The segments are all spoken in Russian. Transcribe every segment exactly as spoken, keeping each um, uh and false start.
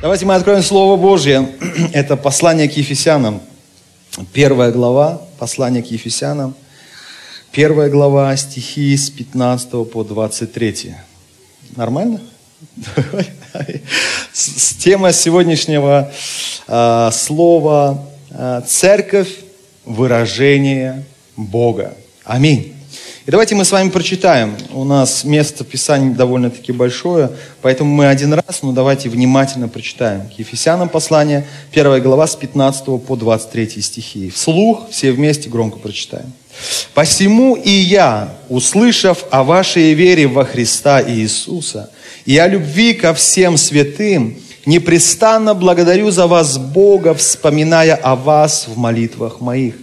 Давайте мы откроем Слово Божье. Это послание к Ефесянам. Первая глава, послание к Ефесянам, первая глава, стихи с пятнадцатого по двадцать третий. Нормально? Тема сегодняшнего э, слова э, «Церковь – выражение Бога». Аминь. И давайте мы с вами прочитаем. У нас место Писания довольно-таки большое, поэтому мы один раз, но давайте внимательно прочитаем. К Ефесянам послание, первая глава, с пятнадцатого по двадцать третий стихи. Вслух, все вместе громко прочитаем. «Посему и я, услышав о вашей вере во Христа Иисуса и о любви ко всем святым, непрестанно благодарю за вас Бога, вспоминая о вас в молитвах моих,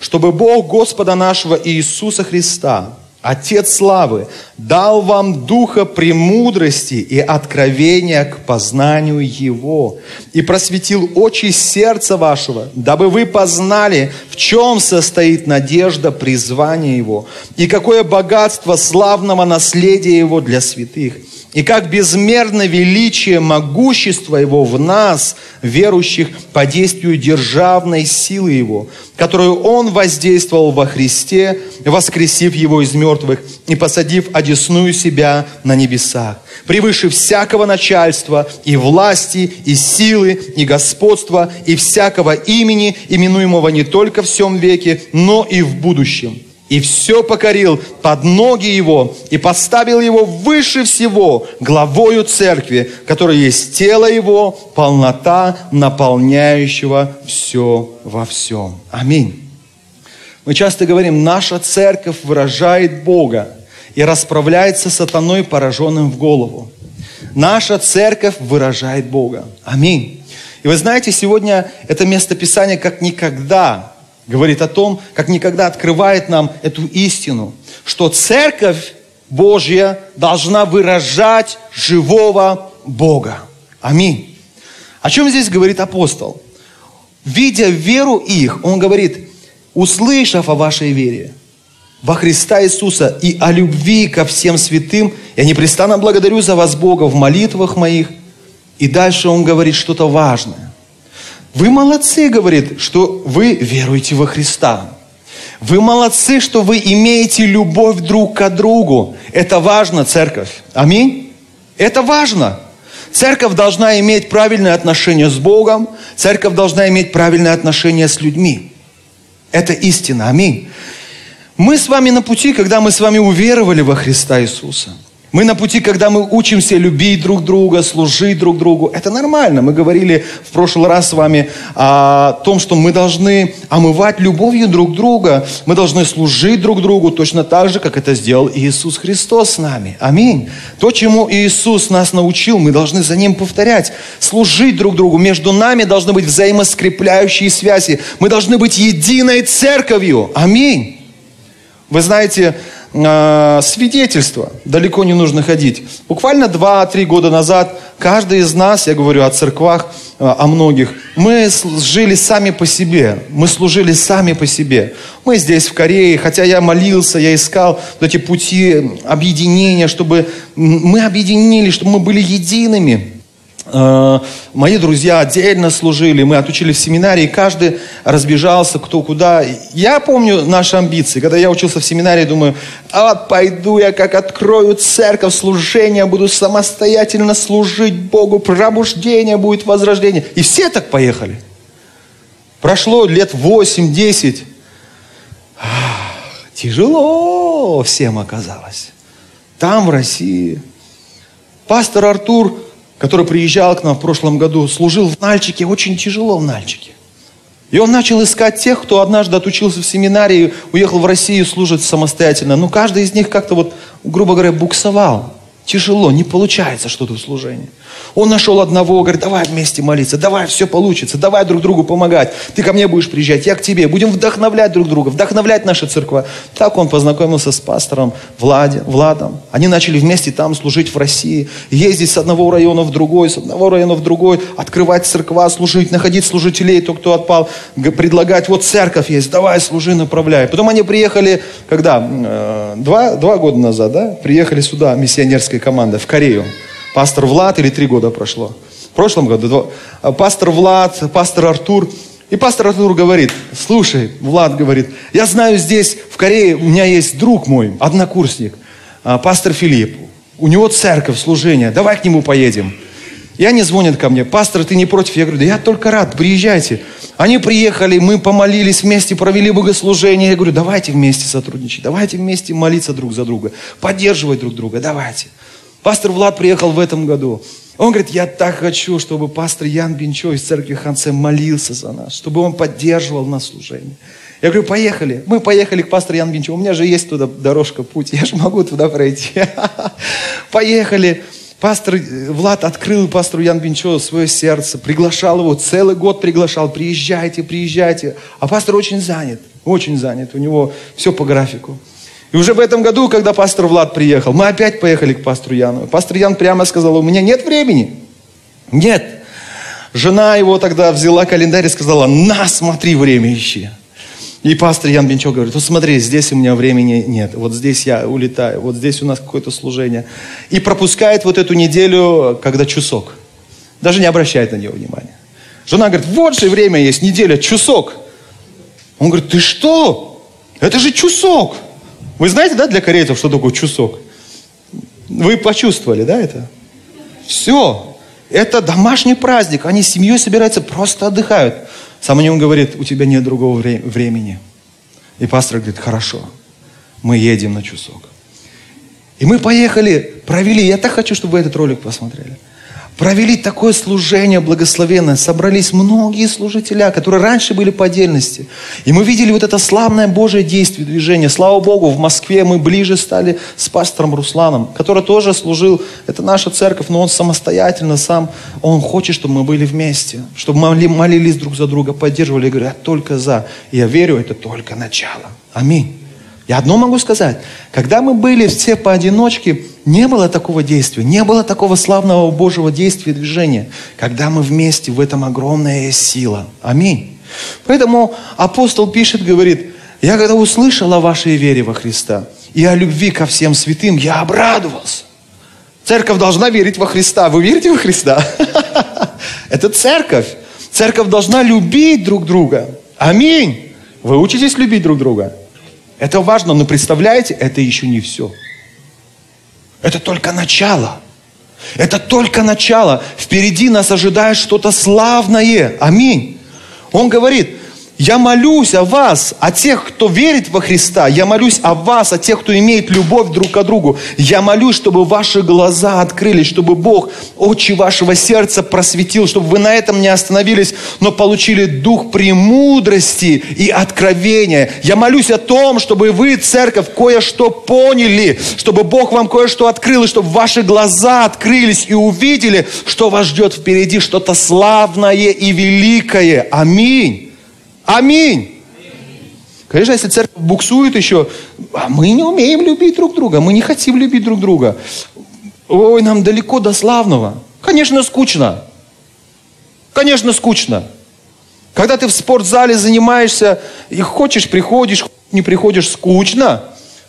чтобы Бог Господа нашего Иисуса Христа, Отец славы, дал вам духа премудрости и откровения к познанию Его, и просветил очи сердца вашего, дабы вы познали, в чем состоит надежда призвания Его, и какое богатство славного наследия Его для святых, и как безмерно величие могущества Его в нас, верующих, по действию державной силы Его, которую Он воздействовал во Христе, воскресив Его из мертвых и посадив одесную себя на небесах, превыше всякого начальства и власти, и силы, и господства, и всякого имени, именуемого не только в сем веке, но и в будущем. И все покорил под ноги Его, и поставил Его выше всего, главою церкви, которая есть тело Его, полнота наполняющего все во всем». Аминь. Мы часто говорим, наша церковь выражает Бога и расправляется с сатаной, пораженным в голову. Наша церковь выражает Бога. Аминь. И вы знаете, сегодня это место Писания как никогда говорит о том, как никогда открывает нам эту истину, что Церковь Божья должна выражать живого Бога. Аминь. О чем здесь говорит апостол? Видя веру их, он говорит, услышав о вашей вере во Христа Иисуса и о любви ко всем святым, я непрестанно благодарю за вас Бога в молитвах моих. И дальше он говорит что-то важное. Вы молодцы, говорит, что вы веруете во Христа. Вы молодцы, что вы имеете любовь друг к другу. Это важно, церковь. Аминь. Это важно. Церковь должна иметь правильное отношение с Богом. Церковь должна иметь правильное отношение с людьми. Это истина. Аминь. Мы с вами на пути, когда мы с вами уверовали во Христа Иисуса. Мы на пути, когда мы учимся любить друг друга, служить друг другу. Это нормально. Мы говорили в прошлый раз с вами о том, что мы должны омывать любовью друг друга. Мы должны служить друг другу точно так же, как это сделал Иисус Христос с нами. Аминь. То, чему Иисус нас научил, мы должны за Ним повторять. Служить друг другу. Между нами должны быть взаимоскрепляющие связи. Мы должны быть единой церковью. Аминь. Вы знаете, свидетельства. Далеко не нужно ходить. Буквально два-три года назад каждый из нас, я говорю о церквах, о многих, мы жили сами по себе. Мы служили сами по себе. Мы здесь, в Корее, хотя я молился, я искал вот эти пути объединения, чтобы мы объединились, чтобы мы были едиными. Мои друзья отдельно служили, мы отучили в семинарии, каждый разбежался кто куда. Я помню наши амбиции, когда я учился в семинарии, думаю, а пойду я как открою церковь, служение, буду самостоятельно служить Богу, пробуждение будет, возрождение. И все так поехали. Прошло лет восемь-десять. Тяжело всем оказалось. Там, в России. Пастор Артур, который приезжал к нам в прошлом году, служил в Нальчике, очень тяжело в Нальчике. И он начал искать тех, кто однажды отучился в семинарии, уехал в Россию, служит самостоятельно. Но каждый из них как-то вот, грубо говоря, буксовал. Тяжело, не получается что-то в служении. Он нашел одного, говорит, давай вместе молиться, давай, все получится, давай друг другу помогать. Ты ко мне будешь приезжать, я к тебе. Будем вдохновлять друг друга, вдохновлять наши церкви. Так он познакомился с пастором Влади, Владом. Они начали вместе там служить в России, ездить с одного района в другой, с одного района в другой, открывать церква, служить, находить служителей, то, кто отпал, предлагать, вот церковь есть, давай, служи, направляй. Потом они приехали, когда? Два, два года назад, да? Приехали сюда, миссионерская команда, в Корею. Пастор Влад, или три года прошло. В прошлом году пастор Влад, пастор Артур. И пастор Артур говорит, слушай, Влад говорит, я знаю здесь, в Корее, у меня есть друг мой, однокурсник, пастор Филипп. У него церковь, служение, давай к нему поедем. И они звонят ко мне, пастор, ты не против? Я говорю, да я только рад, приезжайте. Они приехали, мы помолились вместе, провели богослужение. Я говорю, давайте вместе сотрудничать, давайте вместе молиться друг за друга, поддерживать друг друга, давайте. Пастор Влад приехал в этом году. Он говорит, я так хочу, чтобы пастор Ян Бенчок из церкви Ханце молился за нас, чтобы он поддерживал нас служение. Я говорю, поехали. Мы поехали к пастору Ян Бенчоку. У меня же есть туда дорожка, путь. Я же могу туда пройти. Поехали. Пастор Влад открыл пастору Ян Бенчоку свое сердце, приглашал его, целый год приглашал, приезжайте, приезжайте. А пастор очень занят, очень занят. У него все по графику. И уже в этом году, когда пастор Влад приехал, мы опять поехали к пастору Яну. Пастор Ян прямо сказал, у меня нет времени. Нет. Жена его тогда взяла календарь и сказала, на, смотри, время ищи. И пастор Ян Бенчок говорит, вот смотри, здесь у меня времени нет. Вот здесь я улетаю, вот здесь у нас какое-то служение. И пропускает вот эту неделю, когда чусок. Даже не обращает на нее внимания. Жена говорит, вот же время есть, неделя, чусок. Он говорит, ты что? Это же чусок. Вы знаете, да, для корейцев, что такое чусок? Вы почувствовали, да, это? Все. Это домашний праздник. Они с семьей собираются, просто отдыхают. Сам о нем говорит, у тебя нет другого вре- времени. И пастор говорит, хорошо, мы едем на чусок. И мы поехали, провели, я так хочу, чтобы вы этот ролик посмотрели. Провели такое служение благословенное. Собрались многие служители, которые раньше были по отдельности. И мы видели вот это славное Божие действие, движение. Слава Богу, в Москве мы ближе стали с пастором Русланом, который тоже служил. Это наша церковь, но он самостоятельно сам. Он хочет, чтобы мы были вместе. Чтобы мы молились друг за друга, поддерживали. Я говорю, я только за. И я верю, это только начало. Аминь. Я одно могу сказать. Когда мы были все поодиночке, не было такого действия, не было такого славного Божьего действия и движения. Когда мы вместе, в этом огромная есть сила. Аминь. Поэтому апостол пишет, говорит, я когда услышал о вашей вере во Христа и о любви ко всем святым, я обрадовался. Церковь должна верить во Христа. Вы верите во Христа? Это церковь. Церковь должна любить друг друга. Аминь. Вы учитесь любить друг друга. Это важно, но представляете, это еще не все. Это только начало. Это только начало. Впереди нас ожидает что-то славное. Аминь. Он говорит, я молюсь о вас, о тех, кто верит во Христа. Я молюсь о вас, о тех, кто имеет любовь друг к другу. Я молюсь, чтобы ваши глаза открылись, чтобы Бог очи вашего сердца просветил, чтобы вы на этом не остановились, но получили дух премудрости и откровения. Я молюсь о том, чтобы вы, церковь, кое-что поняли, чтобы Бог вам кое-что открыл, и чтобы ваши глаза открылись и увидели, что вас ждет впереди, что-то славное и великое. Аминь. Аминь. Аминь. Конечно, если церковь буксует еще, а мы не умеем любить друг друга, мы не хотим любить друг друга. Ой, нам далеко до славного. Конечно, скучно. Конечно, скучно. Когда ты в спортзале занимаешься, и хочешь, приходишь, не приходишь, скучно.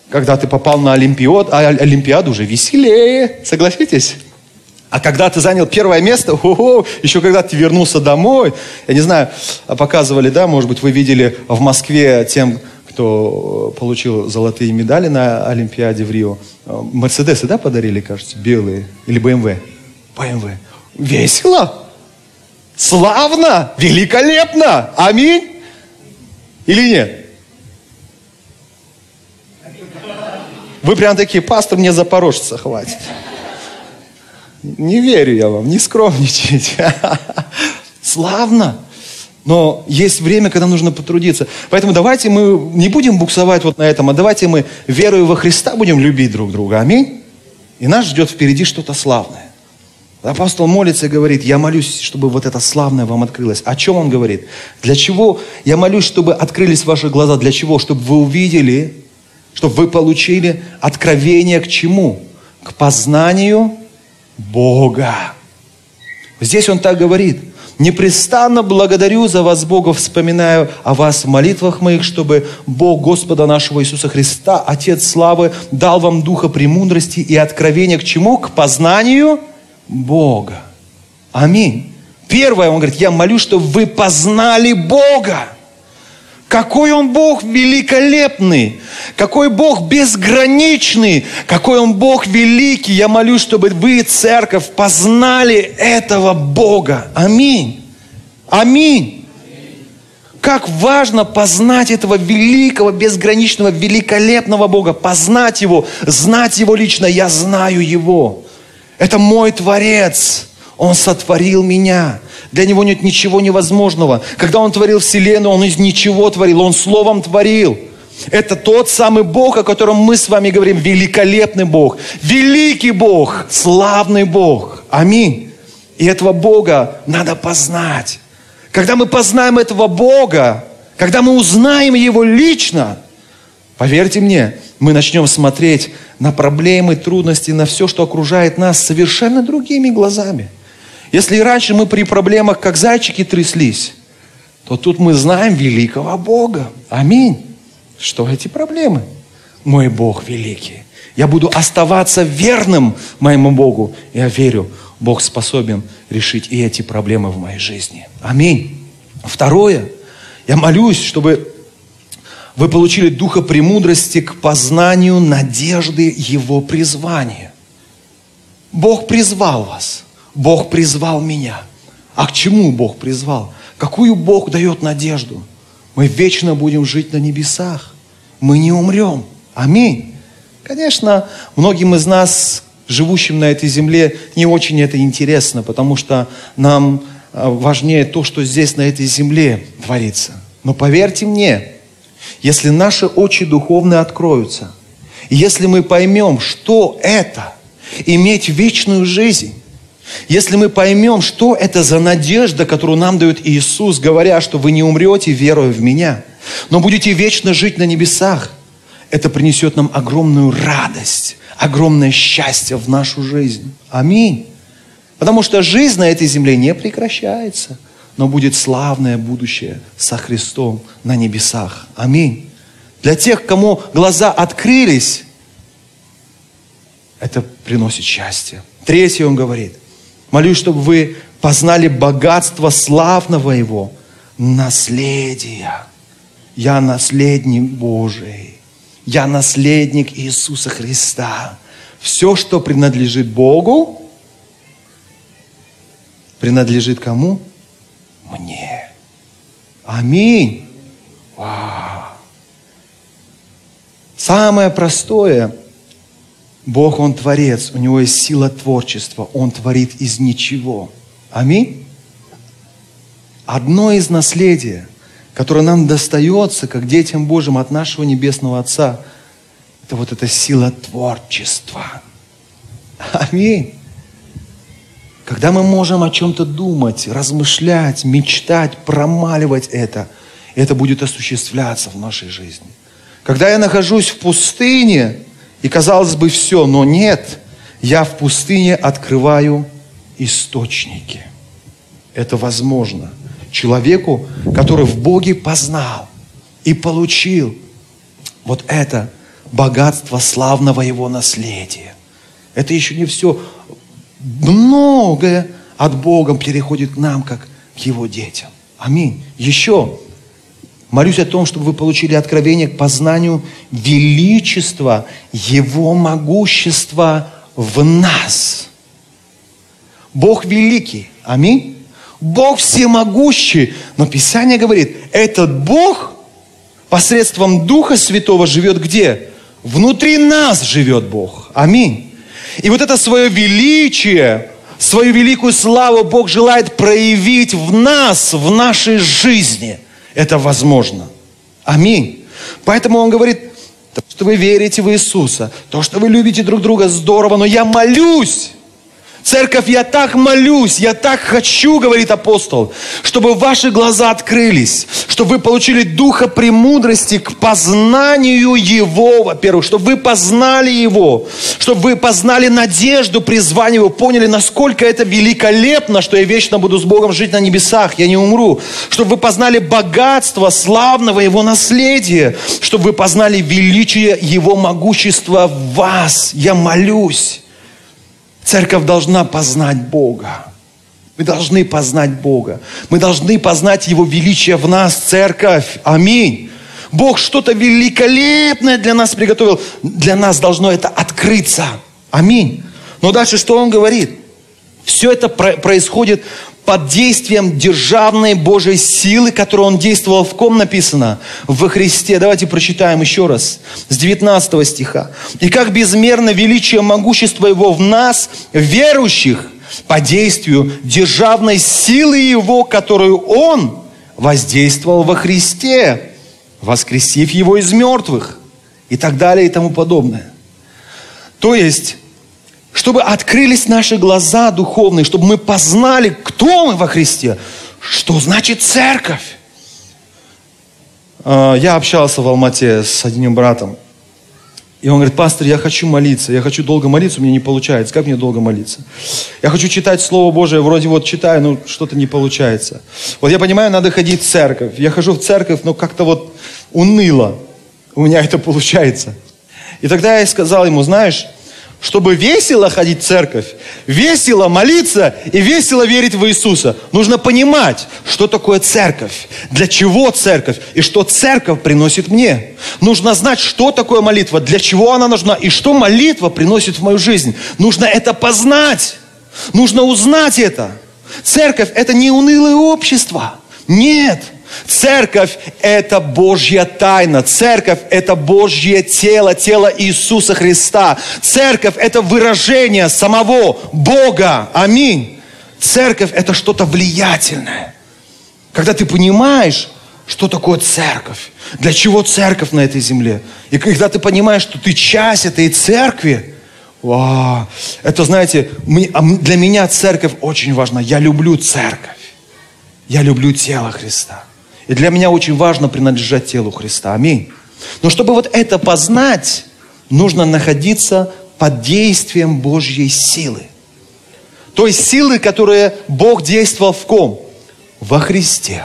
Когда ты попал на Олимпиад, а Олимпиаду уже веселее, согласитесь? А когда ты занял первое место, о-о-о, еще когда ты вернулся домой, я не знаю, показывали, да, может быть, вы видели в Москве тем, кто получил золотые медали на Олимпиаде в Рио. Мерседесы, да, подарили, кажется, белые? Или БМВ? БМВ. Весело, славно, великолепно. Аминь. Или нет? Вы прям такие, пастор, мне запорожца хватит. Не верю я вам, не скромничайте. Славно. Но есть время, когда нужно потрудиться. Поэтому давайте мы не будем буксовать вот на этом, а давайте мы верою во Христа будем любить друг друга. Аминь. И нас ждет впереди что-то славное. Апостол молится и говорит: я молюсь, чтобы вот это славное вам открылось. О чем он говорит? Для чего? Я молюсь, чтобы открылись ваши глаза. Для чего? Чтобы вы увидели, чтобы вы получили откровение к чему? К познанию Бога. Здесь он так говорит: непрестанно благодарю за вас, Бога, вспоминаю о вас в молитвах моих, чтобы Бог Господа нашего Иисуса Христа, Отец славы, дал вам духа премудрости и откровения к чему? К познанию Бога. Аминь. Первое, он говорит: я молю, чтобы вы познали Бога. Какой он Бог великолепный, какой Бог безграничный, какой он Бог великий. Я молюсь, чтобы вы, церковь, познали этого Бога. Аминь. Аминь. Аминь. Как важно познать этого великого, безграничного, великолепного Бога. Познать Его, знать Его лично. Я знаю Его. Это мой Творец. Он сотворил меня. Для Него нет ничего невозможного. Когда Он творил вселенную, Он из ничего творил. Он словом творил. Это тот самый Бог, о котором мы с вами говорим. Великолепный Бог. Великий Бог. Славный Бог. Аминь. И этого Бога надо познать. Когда мы познаем этого Бога, когда мы узнаем Его лично, поверьте мне, мы начнем смотреть на проблемы, трудности, на все, что окружает нас, совершенно другими глазами. Если раньше мы при проблемах, как зайчики, тряслись, то тут мы знаем великого Бога. Аминь. Что эти проблемы? Мой Бог великий. Я буду оставаться верным моему Богу. Я верю, Бог способен решить и эти проблемы в моей жизни. Аминь. Второе. Я молюсь, чтобы вы получили духа премудрости к познанию надежды Его призвания. Бог призвал вас. Бог призвал меня. А к чему Бог призвал? Какую Бог дает надежду? Мы вечно будем жить на небесах. Мы не умрем. Аминь. Конечно, многим из нас, живущим на этой земле, не очень это интересно, потому что нам важнее то, что здесь, на этой земле, творится. Но поверьте мне, если наши очи духовные откроются, если мы поймем, что это иметь вечную жизнь, если мы поймем, что это за надежда, которую нам дает Иисус, говоря, что вы не умрете, веруя в Меня, но будете вечно жить на небесах, это принесет нам огромную радость, огромное счастье в нашу жизнь. Аминь. Потому что жизнь на этой земле не прекращается, но будет славное будущее со Христом на небесах. Аминь. Для тех, кому глаза открылись, это приносит счастье. Третье, он говорит: молюсь, чтобы вы познали богатство славного Его наследия. Я наследник Божий. Я наследник Иисуса Христа. Все, что принадлежит Богу, принадлежит кому? Мне. Аминь. Вау. Самое простое. Бог, Он творец, у Него есть сила творчества, Он творит из ничего. Аминь. Одно из наследия, которое нам достается, как детям Божьим, от нашего Небесного Отца, это вот эта сила творчества. Аминь. Когда мы можем о чем-то думать, размышлять, мечтать, промаливать это, это будет осуществляться в нашей жизни. Когда я нахожусь в пустыне, и, казалось бы, все, но нет, я в пустыне открываю источники. Это возможно человеку, который в Боге познал и получил вот это богатство славного Его наследия. Это еще не все. Многое от Бога переходит к нам, как к Его детям. Аминь. Еще молюсь о том, чтобы вы получили откровение к познанию величества Его могущества в нас. Бог великий. Аминь. Бог всемогущий. Но Писание говорит, этот Бог посредством Духа Святого живет где? Внутри нас живет Бог. Аминь. И вот это свое величие, свою великую славу Бог желает проявить в нас, в нашей жизни. Это возможно. Аминь. Поэтому он говорит: то, что вы верите в Иисуса, то, что вы любите друг друга, здорово, но я молюсь. Церковь, я так молюсь, я так хочу, говорит апостол, чтобы ваши глаза открылись, чтобы вы получили духа премудрости к познанию Его, во-первых, чтобы вы познали Его, чтобы вы познали надежду, призвание Его, поняли, насколько это великолепно, что я вечно буду с Богом жить на небесах, я не умру, чтобы вы познали богатство славного Его наследия, чтобы вы познали величие Его могущества в вас. Я молюсь. Церковь должна познать Бога. Мы должны познать Бога. Мы должны познать Его величие в нас, церковь. Аминь. Бог что-то великолепное для нас приготовил. Для нас должно это открыться. Аминь. Но дальше что он говорит? Все это про- происходит под действием державной Божьей силы, которую он действовал в ком написано? Во Христе. Давайте прочитаем еще раз. С девятнадцатого стиха. «И как безмерно величие могущества Его в нас, верующих, по действию державной силы Его, которую Он воздействовал во Христе, воскресив Его из мертвых». И так далее, и тому подобное. То есть... чтобы открылись наши глаза духовные, чтобы мы познали, кто мы во Христе, что значит церковь. Я общался в Алма-Ате с одним братом, и он говорит: пастор, я хочу молиться, я хочу долго молиться, у меня не получается, как мне долго молиться? Я хочу читать Слово Божие, вроде вот читаю, но что-то не получается. Вот я понимаю, надо ходить в церковь, я хожу в церковь, но как-то вот уныло у меня это получается. И тогда я сказал ему: знаешь, чтобы весело ходить в церковь, весело молиться и весело верить в Иисуса, нужно понимать, что такое церковь, для чего церковь и что церковь приносит мне. Нужно знать, что такое молитва, для чего она нужна и что молитва приносит в мою жизнь. Нужно это познать, нужно узнать это. Церковь – это не унылое общество, нет. Церковь – это Божья тайна. Церковь – это Божье тело, тело Иисуса Христа. Церковь – это выражение самого Бога. Аминь. Церковь – это что-то влиятельное. Когда ты понимаешь, что такое церковь, для чего церковь на этой земле, и когда ты понимаешь, что ты часть этой церкви, вау, это, знаете, для меня церковь очень важна. Я люблю церковь. Я люблю тело Христа. И для меня очень важно принадлежать телу Христа. Аминь. Но чтобы вот это познать, нужно находиться под действием Божьей силы. Той силы, которая Бог действовал в ком? Во Христе.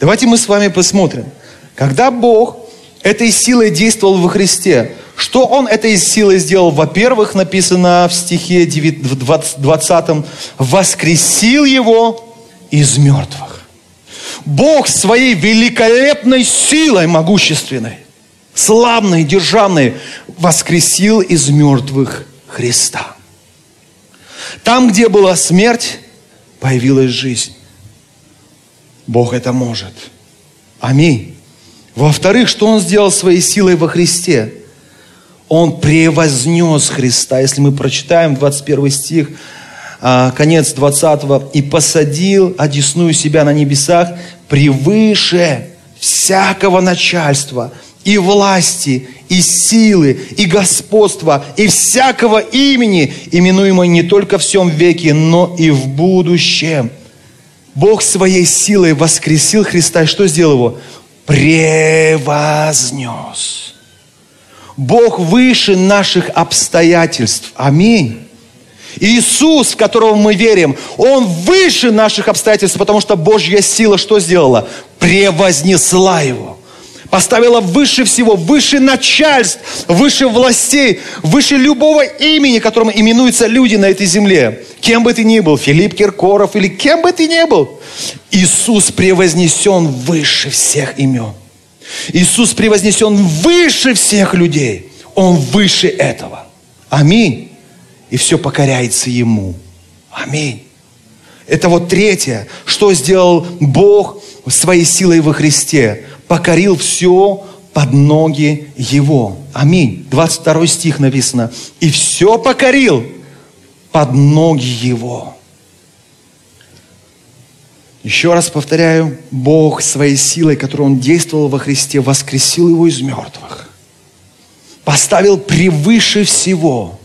Давайте мы с вами посмотрим. Когда Бог этой силой действовал во Христе, что Он этой силой сделал? Во-первых, написано в стихе двадцатом, «Воскресил Его из мертвых». Бог своей великолепной силой могущественной, славной, державной, воскресил из мертвых Христа. Там, где была смерть, появилась жизнь. Бог это может. Аминь. Во-вторых, что Он сделал своей силой во Христе? Он превознес Христа. Если мы прочитаем двадцать первый стих, конец двадцатого, «И посадил одесную себя на небесах превыше всякого начальства и власти, и силы, и господства, и всякого имени, именуемого не только в сем веке, но и в будущем». Бог своей силой воскресил Христа. И что сделал Его? Превознес. Бог выше наших обстоятельств. Аминь. Иисус, в Которого мы верим, Он выше наших обстоятельств, потому что Божья сила что сделала? Превознесла Его. Поставила выше всего, выше начальств, выше властей, выше любого имени, которым именуются люди на этой земле. Кем бы ты ни был, Филипп Киркоров или кем бы ты ни был, Иисус превознесен выше всех имен. Иисус превознесен выше всех людей. Он выше этого. Аминь. И все покоряется Ему. Аминь. Это вот третье, что сделал Бог своей силой во Христе. Покорил все под ноги Его. Аминь. двадцать второй стих написано. «И все покорил под ноги Его». Еще раз повторяю. Бог своей силой, которой Он действовал во Христе, воскресил Его из мертвых. поставил превыше всего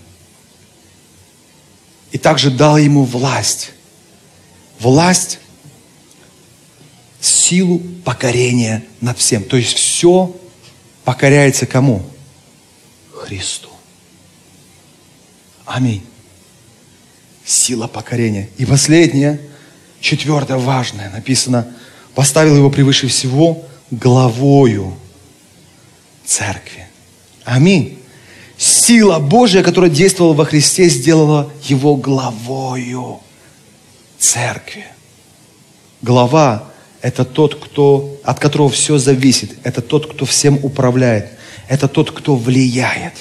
и также дал ему власть. Власть, силу покорения над всем. То есть все покоряется кому? Христу. Аминь. Сила покорения. И последнее, четвертое важное, написано, поставил его превыше всего главою церкви. Аминь. Сила Божия, которая действовала во Христе, сделала его главою церкви. Глава – это тот, кто, от которого все зависит. Это тот, кто всем управляет. Это тот, кто влияет.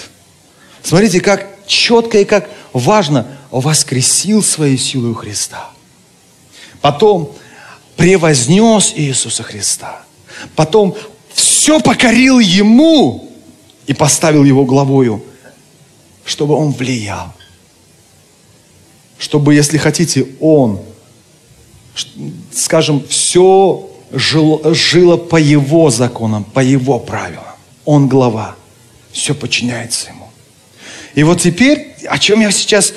Смотрите, как четко и как важно воскресил своей силой Христа. Потом превознес Иисуса Христа. Потом все покорил Ему и поставил Его главою, чтобы Он влиял. Чтобы, если хотите, Он, скажем, все жило, жило по Его законам, по Его правилам. Он глава, все подчиняется Ему. И вот теперь, о чем я сейчас...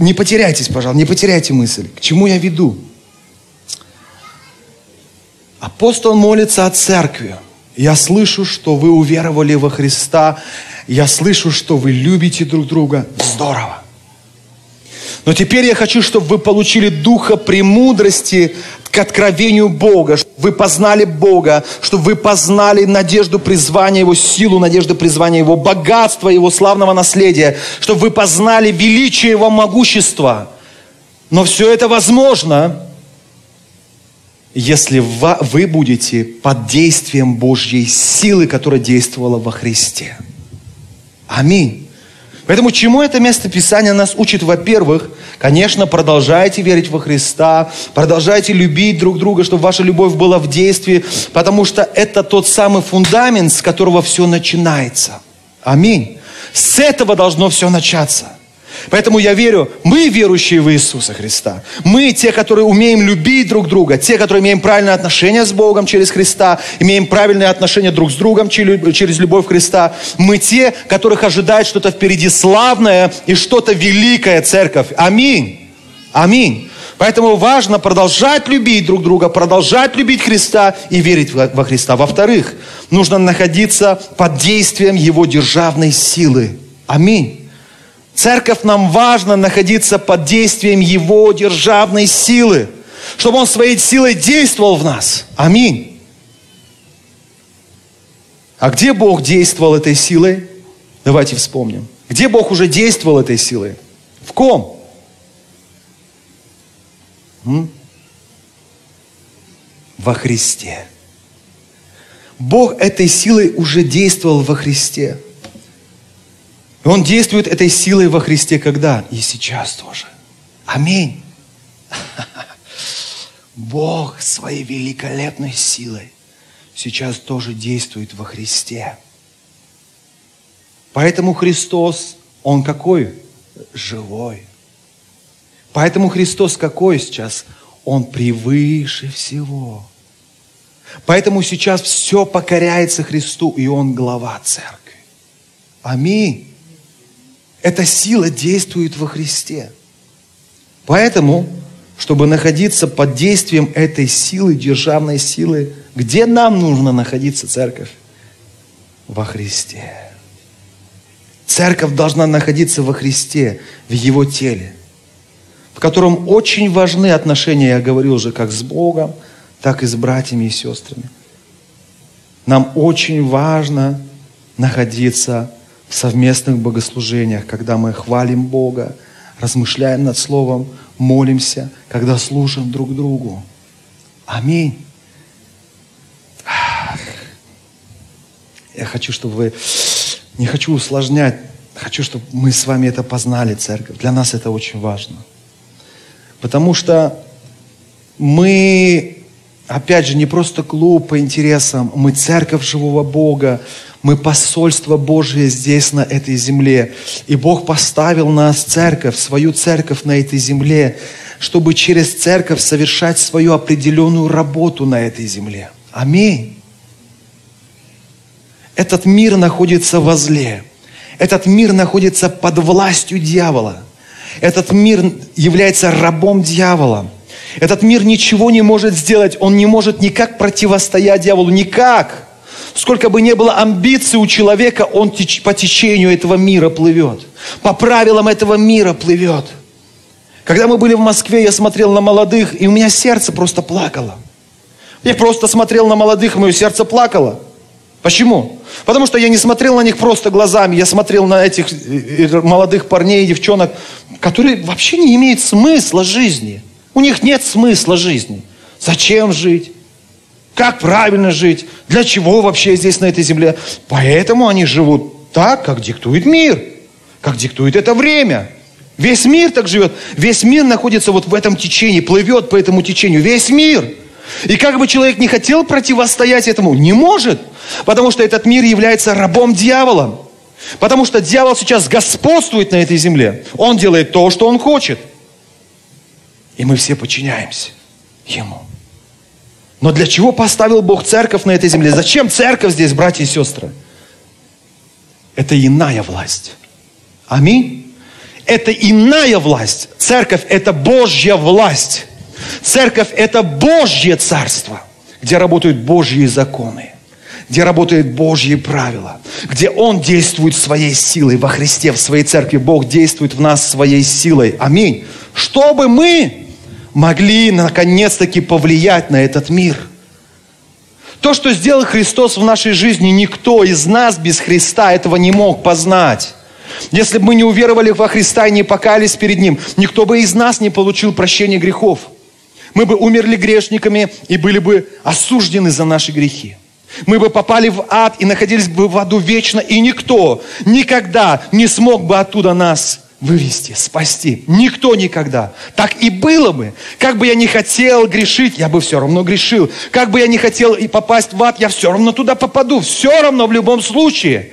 Не потеряйтесь, пожалуйста, не потеряйте мысль. К чему я веду? Апостол молится о церкви. Я слышу, что вы уверовали во Христа. Я слышу, что вы любите друг друга. Здорово. Но теперь я хочу, чтобы вы получили духа премудрости к откровению Бога. Чтобы вы познали Бога. Чтобы вы познали надежду призвания Его, силу надежды призвания Его, богатство Его славного наследия. Чтобы вы познали величие Его могущества. Но все это возможно, если вы будете под действием Божьей силы, которая действовала во Христе. Аминь. Поэтому чему это место Писания нас учит? Во-первых, конечно, продолжайте верить во Христа, продолжайте любить друг друга, чтобы ваша любовь была в действии, потому что это тот самый фундамент, с которого все начинается. Аминь. С этого должно все начаться. Поэтому я верю, мы верующие в Иисуса Христа. Мы те, которые умеем любить друг друга, те, которые имеем правильное отношение с Богом через Христа, имеем правильное отношение друг с другом через любовь Христа. Мы те, которых ожидает что-то впереди славное и что-то великое, церковь. Аминь. Аминь. Поэтому важно продолжать любить друг друга, продолжать любить Христа и верить во Христа. Во-вторых, нужно находиться под действием Его державной силы. Аминь. Церковь, нам важно находиться под действием Его державной силы, чтобы Он своей силой действовал в нас. Аминь. А где Бог действовал этой силой? Давайте вспомним. Где Бог уже действовал этой силой? В ком? М? Во Христе. Бог этой силой уже действовал во Христе. Он действует этой силой во Христе когда? И сейчас тоже. Аминь. Бог своей великолепной силой сейчас тоже действует во Христе. Поэтому Христос, Он какой? Живой. Поэтому Христос какой сейчас? Он превыше всего. Поэтому сейчас все покоряется Христу, и Он глава церкви. Аминь. Эта сила действует во Христе. Поэтому, чтобы находиться под действием этой силы, державной силы, где нам нужно находиться, церковь? Во Христе. Церковь должна находиться во Христе, в Его теле, в котором очень важны отношения, я говорил уже, как с Богом, так и с братьями и сестрами. Нам очень важно находиться в совместных богослужениях, когда мы хвалим Бога, размышляем над Словом, молимся, когда служим друг другу. Аминь. Я хочу, чтобы вы... Не хочу усложнять. Хочу, чтобы мы с вами это познали, церковь. Для нас это очень важно. Потому что мы, опять же, не просто клуб по интересам. Мы церковь живого Бога. Мы посольство Божие здесь, на этой земле. И Бог поставил нас, церковь, свою церковь на этой земле, чтобы через церковь совершать свою определенную работу на этой земле. Аминь. Этот мир находится во зле. Этот мир находится под властью дьявола. Этот мир является рабом дьявола. Этот мир ничего не может сделать. Он не может никак противостоять дьяволу. Никак. Сколько бы ни было амбиций у человека, он по течению этого мира плывет. По правилам этого мира плывет. Когда мы были в Москве, я смотрел на молодых, и у меня сердце просто плакало. Я просто смотрел на молодых, и мое сердце плакало. Почему? Потому что я не смотрел на них просто глазами. Я смотрел на этих молодых парней и девчонок, которые вообще не имеют смысла жизни. У них нет смысла жизни. Зачем жить? Как правильно жить? Для чего вообще здесь, на этой земле? Поэтому они живут так, как диктует мир. Как диктует это время. Весь мир так живет. Весь мир находится вот в этом течении, плывет по этому течению. Весь мир. И как бы человек не хотел противостоять этому, не может. Потому что этот мир является рабом дьявола. Потому что дьявол сейчас господствует на этой земле. Он делает то, что он хочет. И мы все подчиняемся ему. Но для чего поставил Бог церковь на этой земле? Зачем церковь здесь, братья и сестры? Это иная власть. Аминь. Это иная власть. Церковь – это Божья власть. Церковь – это Божье царство, где работают Божьи законы, где работают Божьи правила, где Он действует своей силой во Христе, в своей церкви. Бог действует в нас своей силой. Аминь. Чтобы мы могли наконец-таки повлиять на этот мир. То, что сделал Христос в нашей жизни, никто из нас без Христа этого не мог познать. Если бы мы не уверовали во Христа и не покаялись перед Ним, никто бы из нас не получил прощения грехов. Мы бы умерли грешниками и были бы осуждены за наши грехи. Мы бы попали в ад и находились бы в аду вечно, и никто никогда не смог бы оттуда нас вывести, спасти. Никто никогда. Так и было бы. Как бы я ни хотел грешить, я бы все равно грешил. Как бы я ни хотел и попасть в ад, я все равно туда попаду. Все равно в любом случае.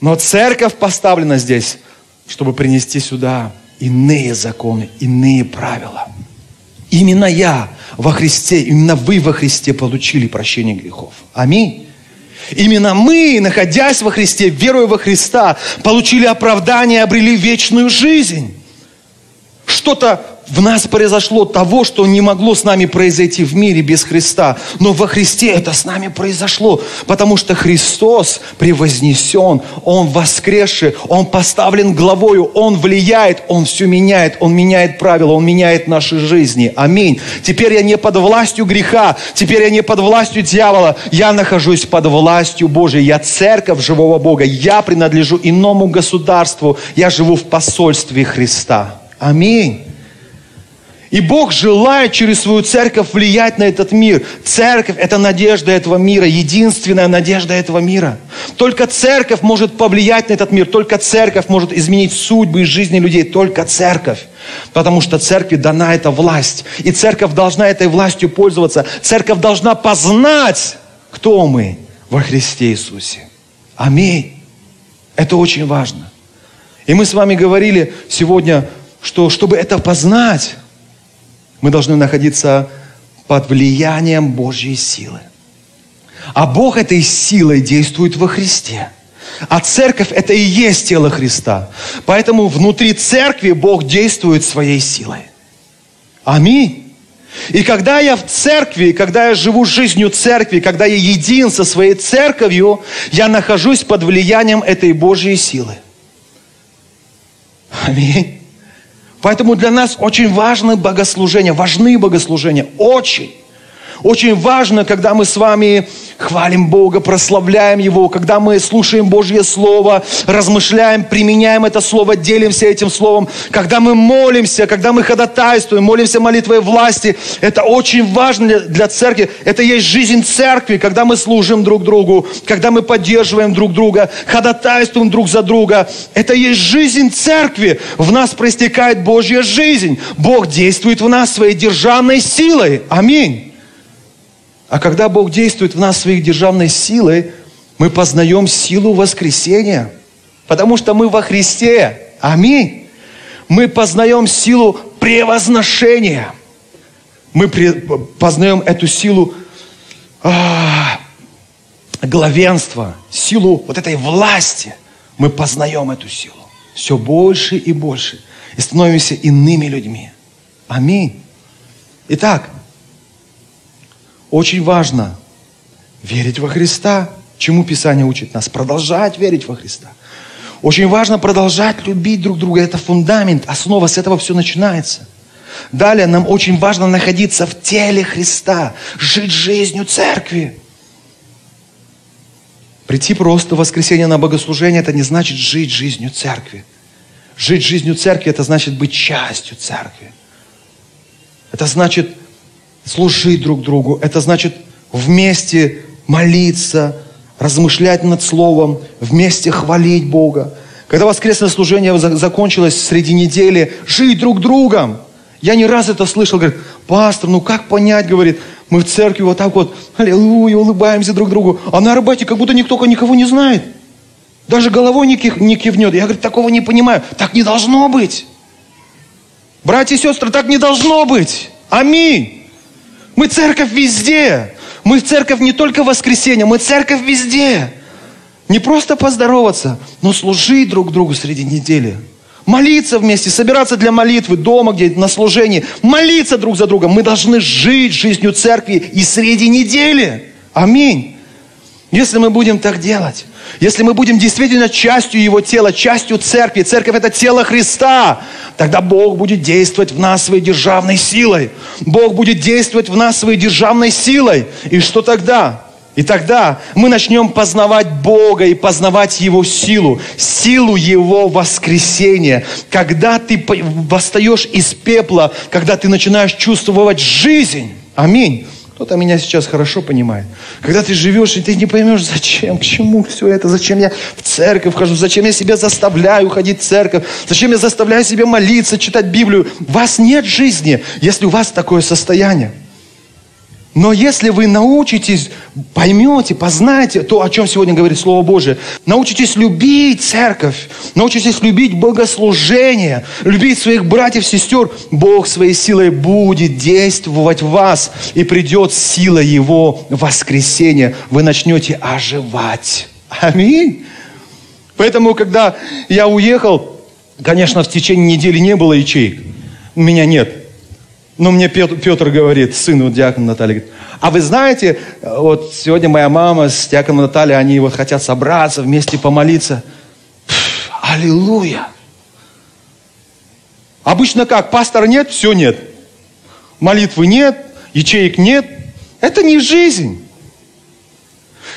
Но церковь поставлена здесь, чтобы принести сюда иные законы, иные правила. Именно я во Христе, именно вы во Христе получили прощение грехов. Аминь. Именно мы, находясь во Христе, веруя во Христа, получили оправдание, обрели вечную жизнь. Что-то в нас произошло того, что не могло с нами произойти в мире без Христа. Но во Христе это с нами произошло, потому что Христос превознесен, Он воскресший, Он поставлен главою, Он влияет, Он все меняет, Он меняет правила, Он меняет наши жизни. Аминь. Теперь я не под властью греха, теперь я не под властью дьявола, я нахожусь под властью Божией, я церковь живого Бога, я принадлежу иному государству, я живу в посольстве Христа. Аминь. И Бог желает через свою церковь влиять на этот мир. Церковь – это надежда этого мира, единственная надежда этого мира. Только церковь может повлиять на этот мир, только церковь может изменить судьбы и жизни людей, только церковь. Потому что церкви дана эта власть, и церковь должна этой властью пользоваться. Церковь должна познать, кто мы во Христе Иисусе. Аминь. Это очень важно. И мы с вами говорили сегодня, что чтобы это познать, мы должны находиться под влиянием Божьей силы. А Бог этой силой действует во Христе. А церковь – это и есть тело Христа. Поэтому внутри церкви Бог действует своей силой. Аминь. И когда я в церкви, когда я живу жизнью церкви, когда я един со своей церковью, я нахожусь под влиянием этой Божьей силы. Аминь. Поэтому для нас очень важны богослужения, важны богослужения, очень. Очень важно, когда мы с вами хвалим Бога, прославляем Его, когда мы слушаем Божье Слово, размышляем, применяем это Слово, делимся этим Словом, когда мы молимся, когда мы ходатайствуем, молимся молитвой власти. Это очень важно для, для церкви. Это есть жизнь церкви, когда мы служим друг другу, когда мы поддерживаем друг друга, ходатайствуем друг за друга. Это есть жизнь церкви. В нас проистекает Божья жизнь. Бог действует в нас своей державной силой. Аминь. А когда Бог действует в нас своей державной силой, мы познаем силу воскресения. Потому что мы во Христе. Аминь. Мы познаем силу превозношения. Мы познаем эту силу а, главенства, силу вот этой власти. мы познаем эту силу все больше и больше и становимся иными людьми. Аминь. Итак, очень важно верить во Христа, чему Писание учит нас, продолжать верить во Христа. Очень важно продолжать любить друг друга. Это фундамент, основа, с этого все начинается. Далее нам очень важно находиться в теле Христа, жить жизнью церкви. Прийти просто в воскресенье на богослужение — это не значит жить жизнью церкви. Жить жизнью церкви — это значит быть частью церкви. Это значит служить друг другу. Это значит вместе молиться, размышлять над Словом, вместе хвалить Бога. Когда воскресное служение закончилось среди недели, жить друг другом. Я не раз это слышал, говорит, пастор, ну как понять, говорит, мы в церкви вот так вот, аллилуйя, улыбаемся друг другу, а на работе как будто никто никого не знает. Даже головой не кивнет. Я, говорит, такого не понимаю. Так не должно быть. Братья и сестры, так не должно быть. Аминь. Мы церковь везде. Мы в церковь не только в воскресенье, мы церковь везде. Не просто поздороваться, но служить друг другу среди недели. Молиться вместе, собираться для молитвы дома, где-то на служении. Молиться друг за другом. Мы должны жить жизнью церкви и среди недели. Аминь. Если мы будем так делать, если мы будем действительно частью Его тела, частью церкви, церковь — это тело Христа, тогда Бог будет действовать в нас своей державной силой. Бог будет действовать в нас своей державной силой. И что тогда? И тогда мы начнем познавать Бога и познавать Его силу, силу Его воскресения. Когда ты восстаешь из пепла, когда ты начинаешь чувствовать жизнь. Аминь. Кто-то меня сейчас хорошо понимает. Когда ты живешь, и ты не поймешь, зачем, к чему все это, зачем я в церковь хожу, зачем я себя заставляю ходить в церковь, зачем я заставляю себя молиться, читать Библию. У вас нет жизни, если у вас такое состояние. Но если вы научитесь, поймете, познаете то, о чем сегодня говорит Слово Божие, научитесь любить церковь, научитесь любить богослужение, любить своих братьев, сестер, Бог своей силой будет действовать в вас, и придет сила Его воскресения. Вы начнете оживать. Аминь. Поэтому, когда я уехал, конечно, в течение недели не было ячеек, меня нет. Но мне Петр, Петр говорит, сын вот диакона Натальи, говорит, а вы знаете, вот сегодня моя мама с диаконом Натальей, они вот хотят собраться, вместе помолиться. Пфф, аллилуйя! Обычно как? Пастора нет, все нет. Молитвы нет, ячеек нет. Это не жизнь.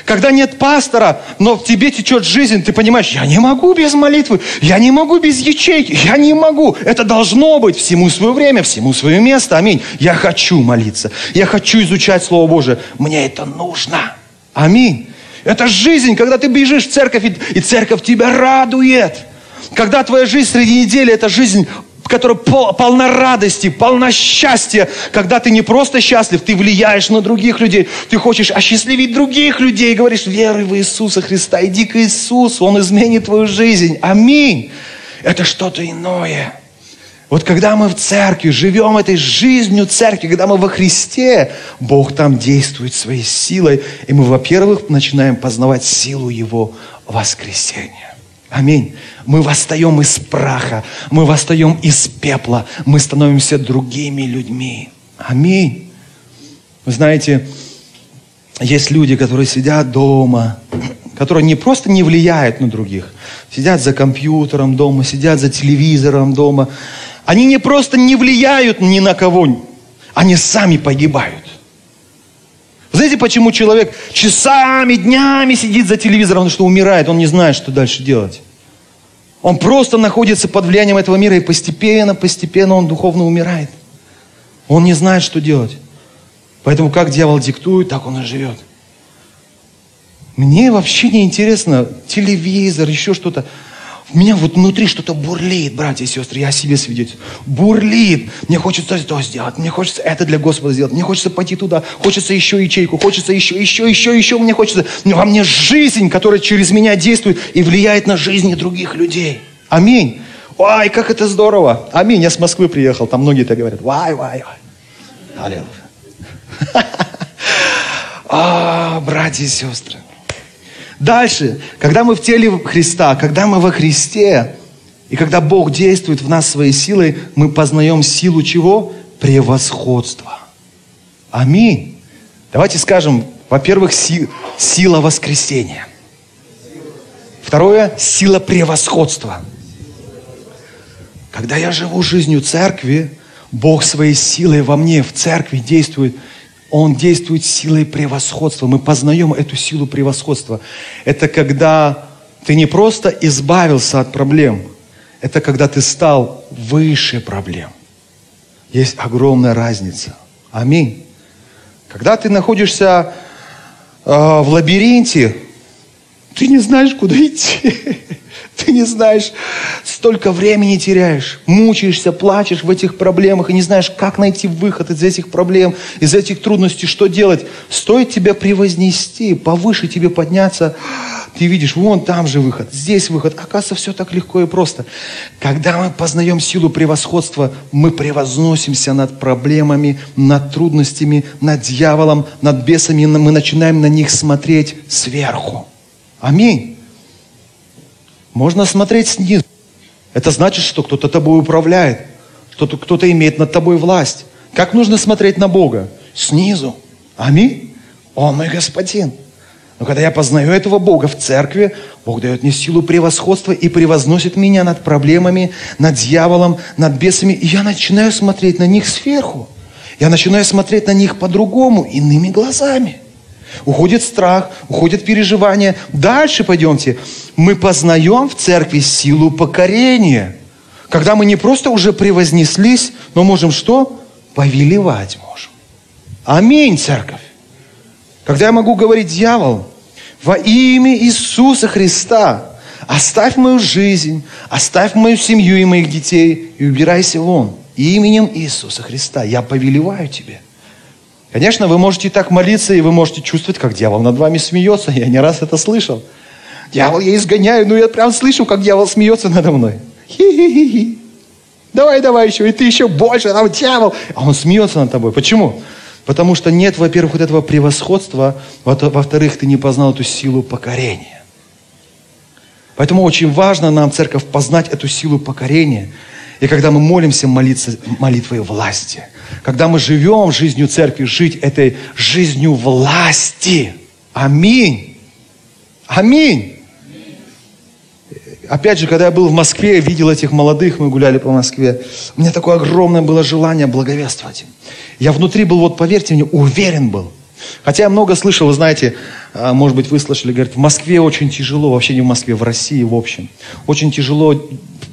Когда нет пастора, но в тебе течет жизнь, ты понимаешь, я не могу без молитвы, я не могу без ячейки, я не могу. Это должно быть, всему свое время, всему свое место. Аминь. Я хочу молиться, я хочу изучать Слово Божие. Мне это нужно. Аминь. Это жизнь, когда ты бежишь в церковь, и церковь тебя радует. Когда твоя жизнь среди недели, это жизнь, которая полна радости, полна счастья. Когда ты не просто счастлив, ты влияешь на других людей. Ты хочешь осчастливить других людей. Говоришь, веруй в Иисуса Христа, иди к Иисусу, Он изменит твою жизнь. Аминь. Это что-то иное. Вот когда мы в церкви, живем этой жизнью церкви, когда мы во Христе, Бог там действует своей силой. И мы, во-первых, начинаем познавать силу Его воскресения. Аминь. Мы восстаем из праха, мы восстаем из пепла, мы становимся другими людьми. Аминь. Вы знаете, есть люди, которые сидят дома, которые не просто не влияют на других, сидят за компьютером дома, сидят за телевизором дома. Они не просто не влияют ни на кого, они сами погибают. Знаете, почему человек часами, днями сидит за телевизором, потому что умирает, он не знает, что дальше делать. Он просто находится под влиянием этого мира, и постепенно, постепенно он духовно умирает. Он не знает, что делать. Поэтому как дьявол диктует, так он и живет. Мне вообще не интересно телевизор, еще что-то. У меня вот внутри что-то бурлит, братья и сестры, я о себе свидетель. Бурлит. Мне хочется то сделать, мне хочется это для Господа сделать, мне хочется пойти туда, хочется еще ячейку, хочется еще, еще, еще, еще, мне хочется. Во мне жизнь, которая через меня действует и влияет на жизни других людей. Аминь. Ой, как это здорово. Аминь. Я с Москвы приехал, там многие так говорят. Вай, вай, вай. Аллилуйя. А, братья и сестры. Дальше, когда мы в теле Христа, когда мы во Христе, и когда Бог действует в нас своей силой, мы познаем силу чего? Превосходства. Аминь. Давайте скажем, во-первых, си- сила воскресения. Второе, сила превосходства. Когда я живу жизнью церкви, Бог своей силой во мне, в церкви действует. Он действует силой превосходства. Мы познаем эту силу превосходства. Это когда ты не просто избавился от проблем, это когда ты стал выше проблем. Есть огромная разница. Аминь. Когда ты находишься э, в лабиринте, ты не знаешь, куда идти. Ты не знаешь, столько времени теряешь, мучаешься, плачешь в этих проблемах и не знаешь, как найти выход из этих проблем, из этих трудностей, что делать. Стоит тебя превознести, повыше тебе подняться. Ты видишь, вон там же выход, здесь выход. Оказывается, все так легко и просто. Когда мы познаем силу превосходства, мы превозносимся над проблемами, над трудностями, над дьяволом, над бесами. Мы начинаем на них смотреть сверху. Аминь. Можно смотреть снизу. Это значит, что кто-то тобой управляет, что кто-то имеет над тобой власть. Как нужно смотреть на Бога? Снизу. Аминь. Он мой Господин. Но когда я познаю этого Бога в церкви, Бог дает мне силу превосходства и превозносит меня над проблемами, над дьяволом, над бесами. И я начинаю смотреть на них сверху. Я начинаю смотреть на них по-другому, иными глазами. Уходит страх, уходит переживание. Дальше пойдемте. Мы познаем в церкви силу покорения. Когда мы не просто уже превознеслись, но можем что? Повелевать можем. Аминь, церковь. Когда я могу говорить: дьявол, во имя Иисуса Христа, оставь мою жизнь, оставь мою семью и моих детей и убирайся вон. Именем Иисуса Христа я повелеваю тебе. Конечно, вы можете так молиться, и вы можете чувствовать, как дьявол над вами смеется. Я не раз это слышал. Дьявол, я изгоняю, но я прям слышу, как дьявол смеется надо мной. Хи-хи-хи-хи. Давай, давай еще, и ты еще больше, там дьявол. А он смеется над тобой. Почему? Потому что нет, во-первых, вот этого превосходства, во-вторых, ты не познал эту силу покорения. Поэтому очень важно нам, церковь, познать эту силу покорения. И когда мы молимся молиться, молитвой власти, когда мы живем жизнью церкви, жить этой жизнью власти. Аминь. Аминь. Опять же, когда я был в Москве, видел этих молодых, мы гуляли по Москве, у меня такое огромное было желание благовествовать им. Я внутри был, вот поверьте мне, уверен был. Хотя я много слышал, вы знаете, может быть, вы слышали, говорят, в Москве очень тяжело, вообще не в Москве, в России в общем. Очень тяжело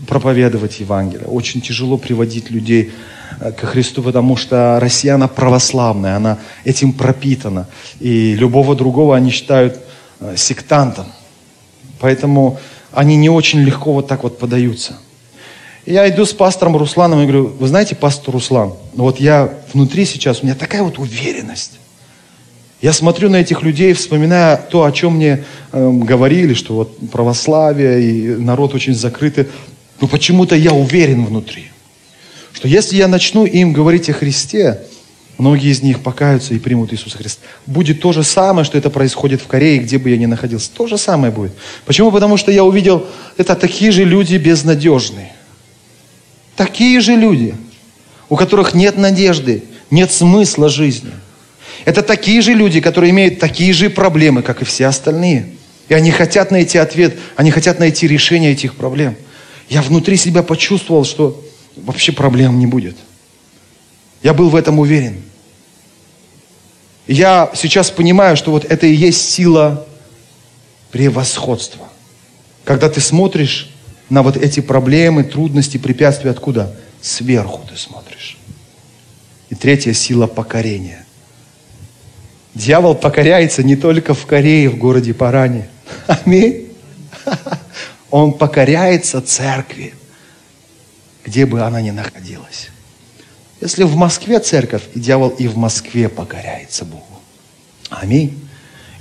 проповедовать Евангелие, очень тяжело приводить людей ко Христу, потому что Россия, она православная, она этим пропитана. И любого другого они считают сектантом. Поэтому они не очень легко вот так вот поддаются. Я иду с пастором Русланом и говорю: вы знаете, пастор Руслан, вот я внутри сейчас, у меня такая вот уверенность. Я смотрю на этих людей, вспоминая то, о чем мне э, говорили, что вот православие и народ очень закрыты. Но почему-то я уверен внутри, что если я начну им говорить о Христе, многие из них покаются и примут Иисуса Христа. Будет то же самое, что это происходит в Корее, где бы я ни находился. То же самое будет. Почему? Потому что я увидел, это такие же люди безнадежные. Такие же люди, у которых нет надежды, нет смысла жизни. Это такие же люди, которые имеют такие же проблемы, как и все остальные. И они хотят найти ответ, они хотят найти решение этих проблем. Я внутри себя почувствовал, что вообще проблем не будет. Я был в этом уверен. Я сейчас понимаю, что вот это и есть сила превосходства. Когда ты смотришь на вот эти проблемы, трудности, препятствия откуда? Сверху ты смотришь. И третья сила покорения. Дьявол покоряется не только в Корее, в городе Паране. Аминь. Он покоряется церкви, где бы она ни находилась. Если в Москве церковь, и дьявол и в Москве покоряется Богу. Аминь.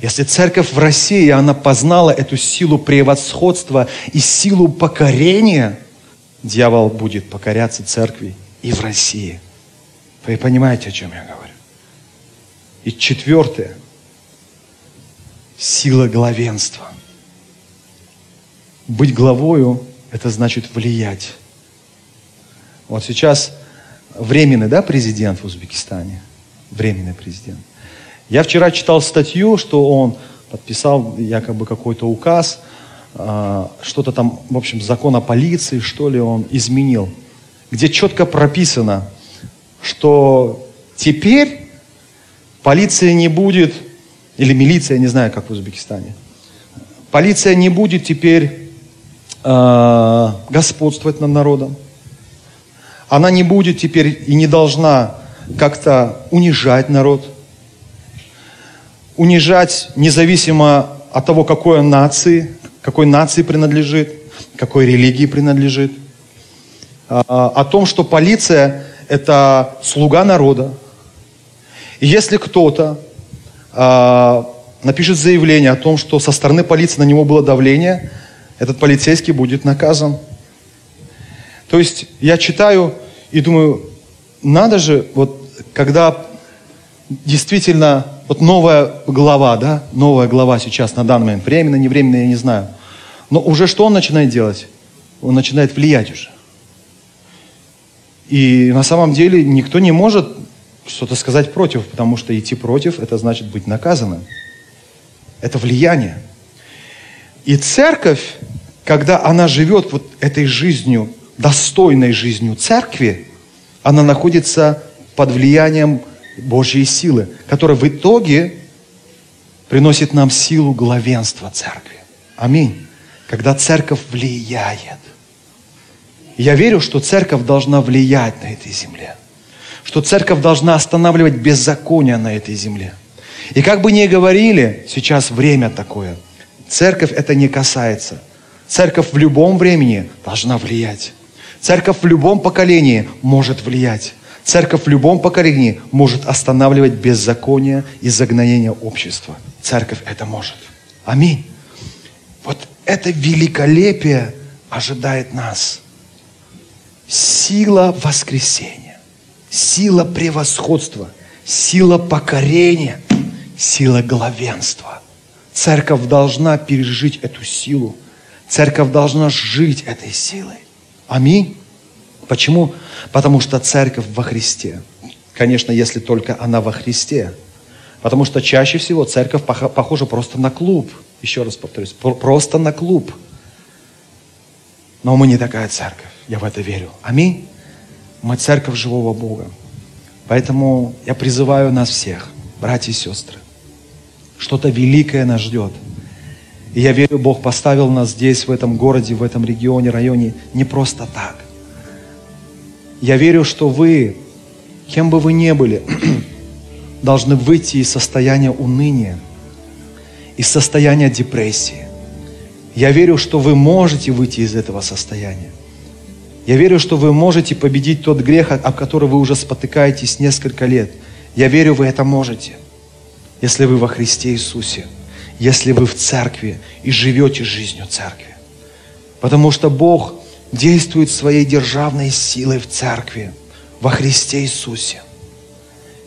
Если церковь в России, она познала эту силу превосходства и силу покорения, дьявол будет покоряться церкви и в России. Вы понимаете, о чем я говорю? И четвертое. сила главенства. Быть главою – это значит влиять. Вот сейчас временный, да, президент в Узбекистане? Временный президент. Я вчера читал статью, что он подписал якобы какой-то указ, что-то там, в общем, закон о полиции, что ли, он изменил, где четко прописано, что теперь полиция не будет, или милиция, не знаю, как в Узбекистане, полиция не будет теперь э, господствовать над народом. Она не будет теперь и не должна как-то унижать народ, унижать независимо от того, какой нации, какой нации принадлежит, какой религии принадлежит. О том, что полиция – это слуга народа. И если кто-то напишет заявление о том, что со стороны полиции на него было давление, этот полицейский будет наказан. То есть я читаю и думаю, надо же, вот когда действительно вот новая глава, да, новая глава сейчас на данный момент, временно, не временно, я не знаю, но уже что он начинает делать? Он начинает влиять уже. И на самом деле никто не может что-то сказать против, потому что идти против – это значит быть наказанным. Это влияние. И церковь, когда она живет вот этой жизнью, достойной жизнью церкви, она находится под влиянием Божьей силы, которая в итоге приносит нам силу главенства церкви. Аминь. Когда церковь влияет. Я верю, что церковь должна влиять на этой земле. Что церковь должна останавливать беззаконие на этой земле. И как бы ни говорили, сейчас время такое. Церковь это не касается. Церковь в любом времени должна влиять. Церковь в любом поколении может влиять. Церковь в любом поколении может останавливать беззаконие и загноение общества. Церковь это может. Аминь. Вот это великолепие ожидает нас. Сила воскресения, сила превосходства, сила покорения, сила главенства. Церковь должна пережить эту силу. Церковь должна жить этой силой. Аминь. Почему? Потому что церковь во Христе. Конечно, если только она во Христе. Потому что чаще всего церковь похожа просто на клуб. Еще раз повторюсь, просто на клуб. Но мы не такая церковь. Я в это верю. Аминь. Мы церковь живого Бога. Поэтому я призываю нас всех, братья и сестры. Что-то великое нас ждет. И я верю, Бог поставил нас здесь, в этом городе, в этом регионе, районе не просто так. Я верю, что вы, кем бы вы ни были, должны выйти из состояния уныния, из состояния депрессии. Я верю, что вы можете выйти из этого состояния. Я верю, что вы можете победить тот грех, о котором вы уже спотыкаетесь несколько лет. Я верю, вы это можете, если вы во Христе Иисусе, если вы в церкви и живете жизнью церкви. Потому что Бог действует своей державной силой в церкви, во Христе Иисусе.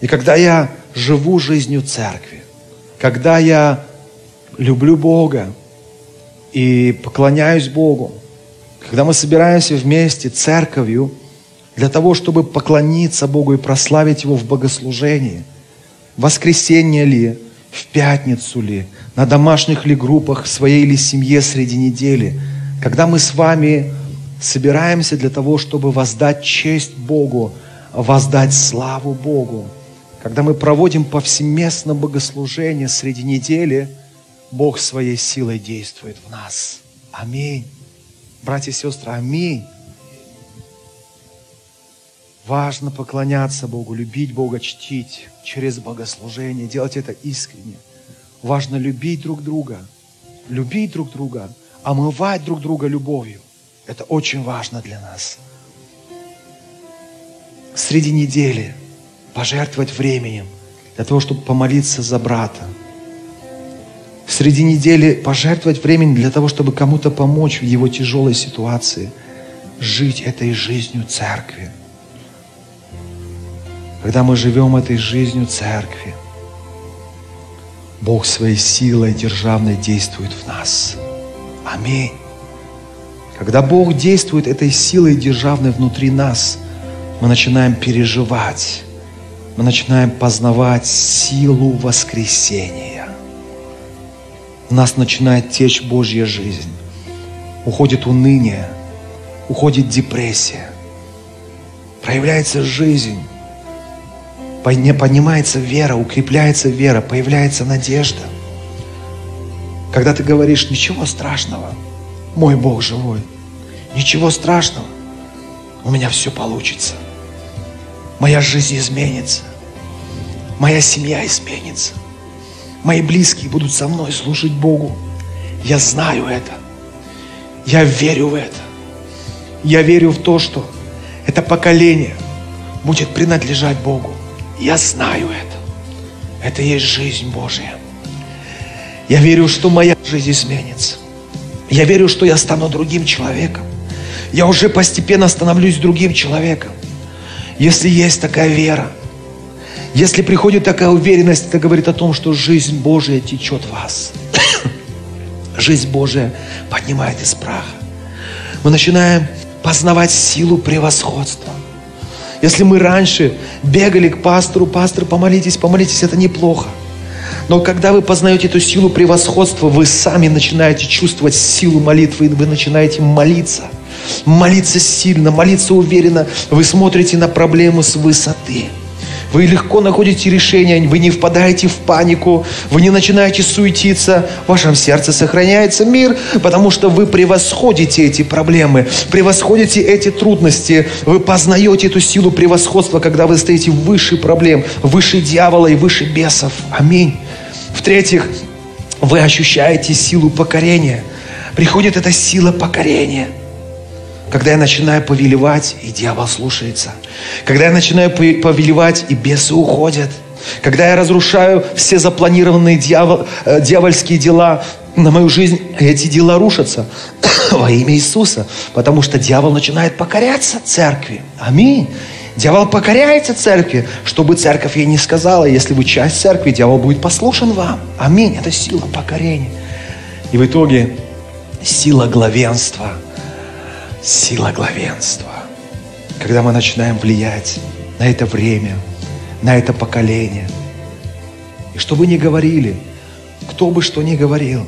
И когда я живу жизнью церкви, когда я люблю Бога и поклоняюсь Богу, когда мы собираемся вместе церковью для того, чтобы поклониться Богу и прославить Его в богослужении, в воскресенье ли, в пятницу ли, на домашних ли группах, в своей ли семье среди недели, когда мы с вами собираемся для того, чтобы воздать честь Богу, воздать славу Богу. Когда мы проводим повсеместно богослужение среди недели, Бог своей силой действует в нас. Аминь. Братья и сестры, аминь. Важно поклоняться Богу, любить Бога, чтить через богослужение, делать это искренне. Важно любить друг друга, любить друг друга, омывать друг друга любовью. Это очень важно для нас. Среди недели пожертвовать временем для того, чтобы помолиться за брата. Среди недели пожертвовать временем для того, чтобы кому-то помочь в его тяжелой ситуации. Жить этой жизнью церкви. Когда мы живем этой жизнью церкви, Бог своей силой державной действует в нас. Аминь. Когда Бог действует этой силой державной внутри нас, мы начинаем переживать, мы начинаем познавать силу воскресения. В нас начинает течь Божья жизнь. Уходит уныние, уходит депрессия. Проявляется жизнь, поднимается вера, укрепляется вера, появляется надежда. Когда ты говоришь, ничего страшного, мой Бог живой, ничего страшного, у меня все получится. Моя жизнь изменится, моя семья изменится, мои близкие будут со мной служить Богу. Я знаю это, я верю в это, я верю в то, что это поколение будет принадлежать Богу. Я знаю это. Это и есть жизнь Божья. Я верю, что моя жизнь изменится. Я верю, что я стану другим человеком. Я уже постепенно становлюсь другим человеком. Если есть такая вера, если приходит такая уверенность, это говорит о том, что жизнь Божья течет в вас. Жизнь Божья поднимает из праха. Мы начинаем познавать силу превосходства. Если мы раньше бегали к пастору, пастор, помолитесь, помолитесь, это неплохо. Но когда вы познаете эту силу превосходства, вы сами начинаете чувствовать силу молитвы, вы начинаете молиться. Молиться сильно, молиться уверенно. Вы смотрите на проблему с высоты. Вы легко находите решение, вы не впадаете в панику, вы не начинаете суетиться, в вашем сердце сохраняется мир, потому что вы превосходите эти проблемы, превосходите эти трудности, вы познаете эту силу превосходства, когда вы стоите выше проблем, выше дьявола и выше бесов. Аминь. В-третьих, вы ощущаете силу покорения. Приходит эта сила покорения. Когда я начинаю повелевать, и дьявол слушается. Когда я начинаю повелевать, и бесы уходят. Когда я разрушаю все запланированные дьявол, дьявольские дела на мою жизнь, эти дела рушатся во имя Иисуса. Потому что дьявол начинает покоряться церкви. Аминь. Дьявол покоряется церкви, чтобы церковь ей не сказала. Если вы часть церкви, дьявол будет послушен вам. Аминь. Это сила покорения. И в итоге сила главенства. Сила главенства. Когда мы начинаем влиять на это время, на это поколение. И что бы ни говорили, кто бы что ни говорил,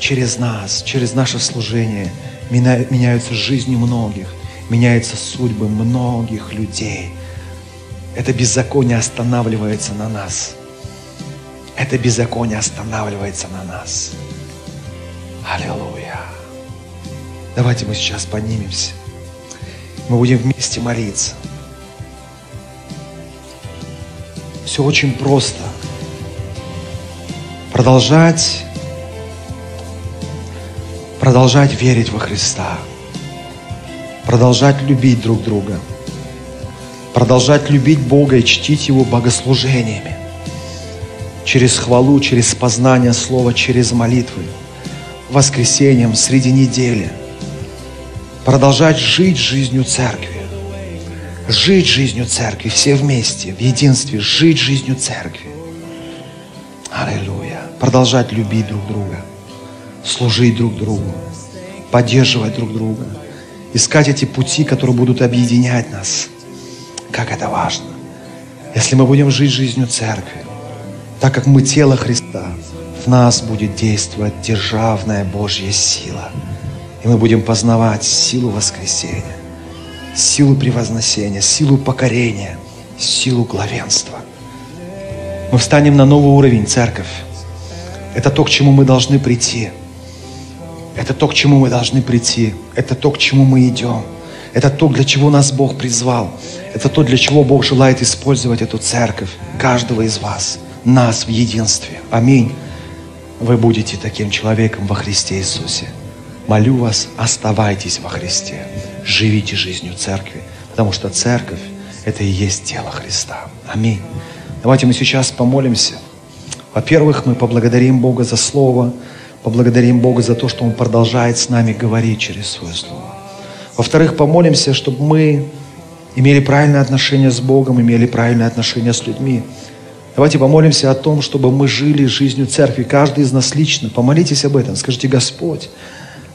через нас, через наше служение меня, меняются жизни многих, меняются судьбы многих людей. Это беззаконие останавливается на нас. Это беззаконие останавливается на нас. Аллилуйя. Давайте мы сейчас поднимемся. Мы будем вместе молиться. Все очень просто. Продолжать, продолжать верить во Христа. Продолжать любить друг друга. Продолжать любить Бога и чтить Его богослужениями. Через хвалу, через познание Слова, через молитвы. Воскресеньем, среди недели. Продолжать жить жизнью церкви. Жить жизнью церкви. Все вместе, в единстве. Жить жизнью церкви. Аллилуйя. Продолжать любить друг друга. Служить друг другу. Поддерживать друг друга. Искать эти пути, которые будут объединять нас. Как это важно. Если мы будем жить жизнью церкви, так как мы тело Христа, в нас будет действовать державная Божья сила. И мы будем познавать силу воскресения, силу превознесения, силу покорения, силу главенства. Мы встанем на новый уровень, церковь. Это то, к чему мы должны прийти. Это то, к чему мы должны прийти. Это то, к чему мы идем. Это то, для чего нас Бог призвал. Это то, для чего Бог желает использовать эту церковь, каждого из вас, нас в единстве. Аминь. Вы будете таким человеком во Христе Иисусе. Молю вас, оставайтесь во Христе. Живите жизнью церкви, потому что церковь – это и есть тело Христа. Аминь. Давайте мы сейчас помолимся. Во-первых, мы поблагодарим Бога за Слово, поблагодарим Бога за то, что Он продолжает с нами говорить через Свое Слово. Во-вторых, помолимся, чтобы мы имели правильное отношение с Богом, имели правильное отношение с людьми, Давайте помолимся о том, чтобы мы жили жизнью церкви. Каждый из нас лично. Помолитесь об этом. Скажите: Господь,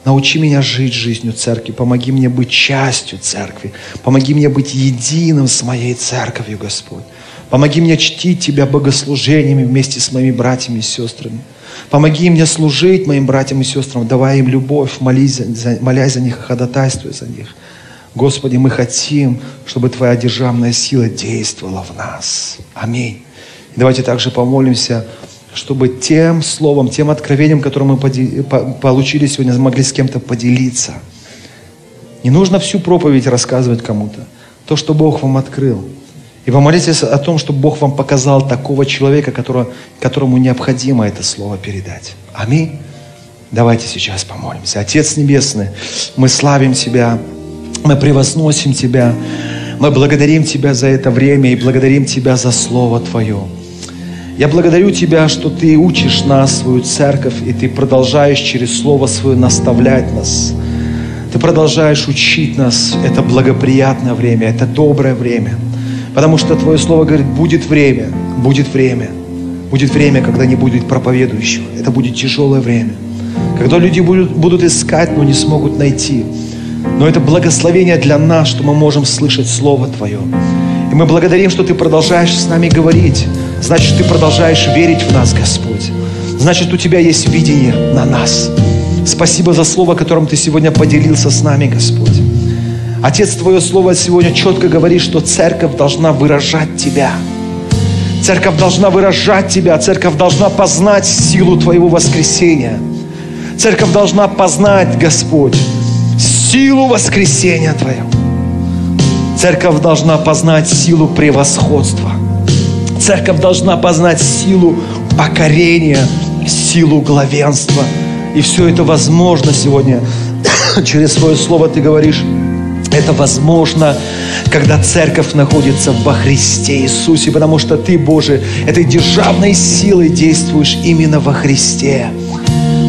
научи меня жить жизнью церкви. Помоги мне быть частью церкви. Помоги мне быть единым с моей церковью, Господь. Помоги мне чтить Тебя богослужениями вместе с моими братьями и сестрами. Помоги мне служить моим братьям и сестрам, давая им любовь, молись за, молясь за них и ходатайствуя за них. Господи, мы хотим, чтобы Твоя державная сила действовала в нас. Аминь. И давайте также помолимся, чтобы тем словом, тем откровением, которое мы поди, по, получили сегодня, могли с кем-то поделиться. Не нужно всю проповедь рассказывать кому-то. То, что Бог вам открыл. И помолитесь о том, чтобы Бог вам показал такого человека, которого, которому необходимо это слово передать. Аминь. Давайте сейчас помолимся. Отец Небесный, мы славим Тебя, мы превозносим Тебя, мы благодарим Тебя за это время и благодарим Тебя за Слово Твое. Я благодарю Тебя, что Ты учишь нас, свою церковь, и Ты продолжаешь через Слово Свое наставлять нас. Ты продолжаешь учить нас. Это благоприятное время, это доброе время. Потому что Твое Слово говорит: будет время, будет время, будет время, когда не будет проповедующего. Это будет тяжелое время, когда люди будут, будут искать, но не смогут найти. Но это благословение для нас, что мы можем слышать Слово Твое. И мы благодарим, что Ты продолжаешь с нами говорить. Значит, Ты продолжаешь верить в нас, Господь. Значит, у Тебя есть видение на нас. Спасибо за Слово, которым Ты сегодня поделился с нами, Господь. Отец, Твое Слово сегодня четко говорит, что церковь должна выражать Тебя. Церковь должна выражать Тебя. Церковь должна познать силу Твоего воскресения. Церковь должна познать, Господь, силу воскресения Твоего. Церковь должна познать силу превосходства. Церковь должна познать силу покорения, силу главенства. И все это возможно сегодня. Через Твое Слово Ты говоришь: это возможно, когда церковь находится во Христе Иисусе, потому что Ты, Боже, этой державной силой действуешь именно во Христе.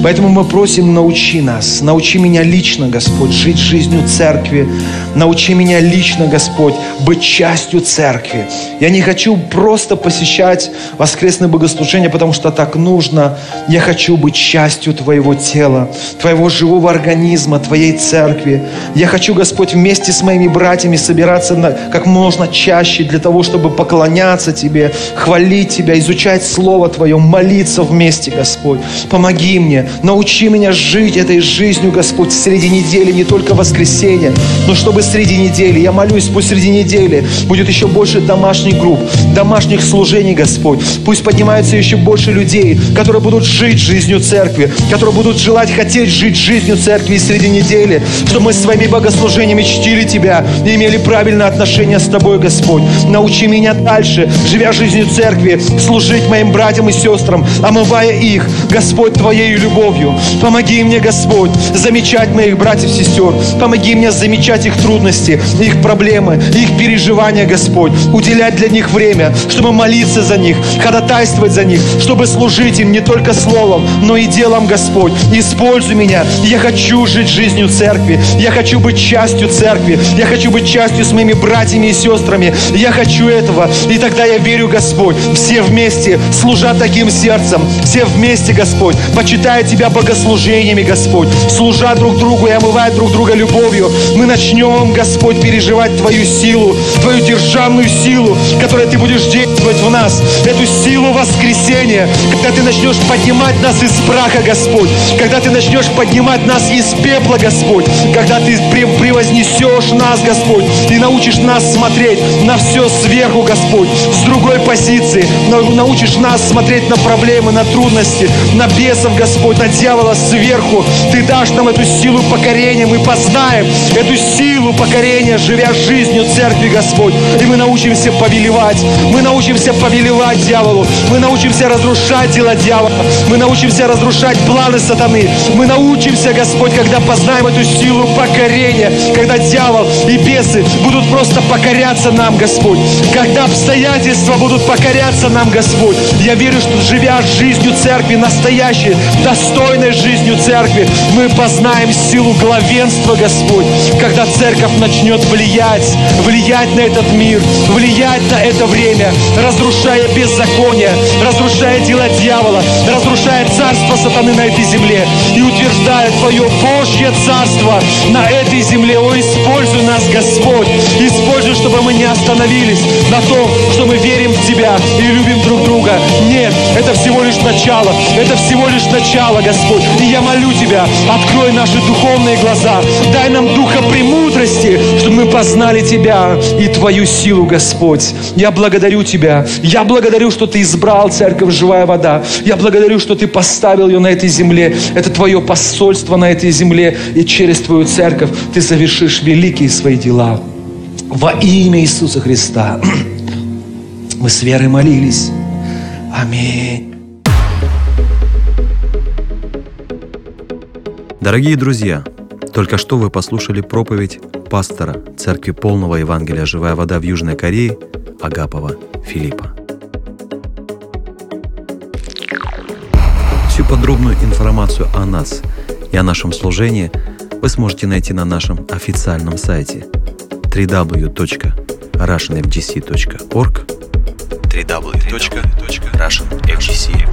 Поэтому мы просим: научи нас, научи меня лично, Господь, жить жизнью церкви, научи меня лично, Господь, быть частью церкви. Я не хочу просто посещать воскресное богослужение, потому что так нужно. Я хочу быть частью Твоего тела, Твоего живого организма, Твоей церкви. Я хочу, Господь, вместе с моими братьями собираться на, как можно чаще для того, чтобы поклоняться Тебе, хвалить Тебя, изучать Слово Твое, молиться вместе, Господь. Помоги мне. Научи меня жить этой жизнью, Господь, среди недели, не только воскресенье, но чтобы среди недели, я молюсь, пусть среди недели будет еще больше домашних групп, домашних служений, Господь. Пусть поднимаются еще больше людей, которые будут жить жизнью церкви, которые будут желать, хотеть жить жизнью церкви среди недели, чтобы мы своими богослужениями чтили Тебя и имели правильное отношение с Тобой, Господь. Научи меня дальше, живя жизнью церкви, служить моим братьям и сестрам, омывая их, Господь, Твоей любовью. Любовью. Помоги мне, Господь, замечать моих братьев и сестер. Помоги мне замечать их трудности, их проблемы, их переживания, Господь. Уделять для них время, чтобы молиться за них, ходатайствовать за них, чтобы служить им не только словом, но и делом, Господь. Используй меня. Я хочу жить жизнью церкви. Я хочу быть частью церкви. Я хочу быть частью с моими братьями и сестрами. Я хочу этого. И тогда я верю, Господь, все вместе служат таким сердцем. Все вместе, Господь, почитают Тебя богослужениями, Господь, служа друг другу и омывая друг друга любовью, мы начнем, Господь, переживать Твою силу, Твою державную силу, которой Ты будешь действовать в нас, эту силу воскресения, когда Ты начнешь поднимать нас из праха, Господь, когда Ты начнешь поднимать нас из пепла, Господь, когда Ты превознесешь нас, Господь, и научишь нас смотреть на все сверху, Господь, с другой позиции, научишь нас смотреть на проблемы, на трудности, на бесов, Господь, на дьявола сверху. Ты дашь нам эту силу покорения. Мы познаем эту силу покорения, живя жизнью церкви, Господь. И мы научимся повелевать. Мы научимся повелевать дьяволу. Мы научимся разрушать дела дьявола. Мы научимся разрушать планы сатаны. Мы научимся, Господь, когда познаем эту силу покорения, когда дьявол и бесы будут просто покоряться нам, Господь. Когда обстоятельства будут покоряться нам, Господь. Я верю, что живя жизнью церкви, настоящей, достойной жизнью церкви, мы познаем силу главенства, Господь, когда церковь начнет влиять, влиять на этот мир, влиять на это время, разрушая беззаконие, разрушая дела дьявола, разрушая царство сатаны на этой земле и утверждая Твое Божье царство на этой земле. О, используй нас, Господь, используй, чтобы мы не остановились на том, что мы верим в Тебя и любим друг друга. Нет, это всего лишь начало, это всего лишь начало, Господь. И я молю Тебя, открой наши духовные глаза, дай нам духа премудрости, чтобы мы познали Тебя и Твою силу, Господь. Я благодарю Тебя, я благодарю, что Ты избрал церковь «Живая вода», я благодарю, что Ты поставил ее на этой земле, это Твое посольство на этой земле, и через Твою церковь Ты совершишь великие свои дела. Во имя Иисуса Христа мы с верой молились. Аминь. Дорогие друзья, только что вы послушали проповедь пастора Церкви полного Евангелия «Живая вода» в Южной Корее Агапова Филиппа. Всю подробную информацию о нас и о нашем служении вы сможете найти на нашем официальном сайте дабл ю дабл ю дабл ю точка russian эф джи си точка орг.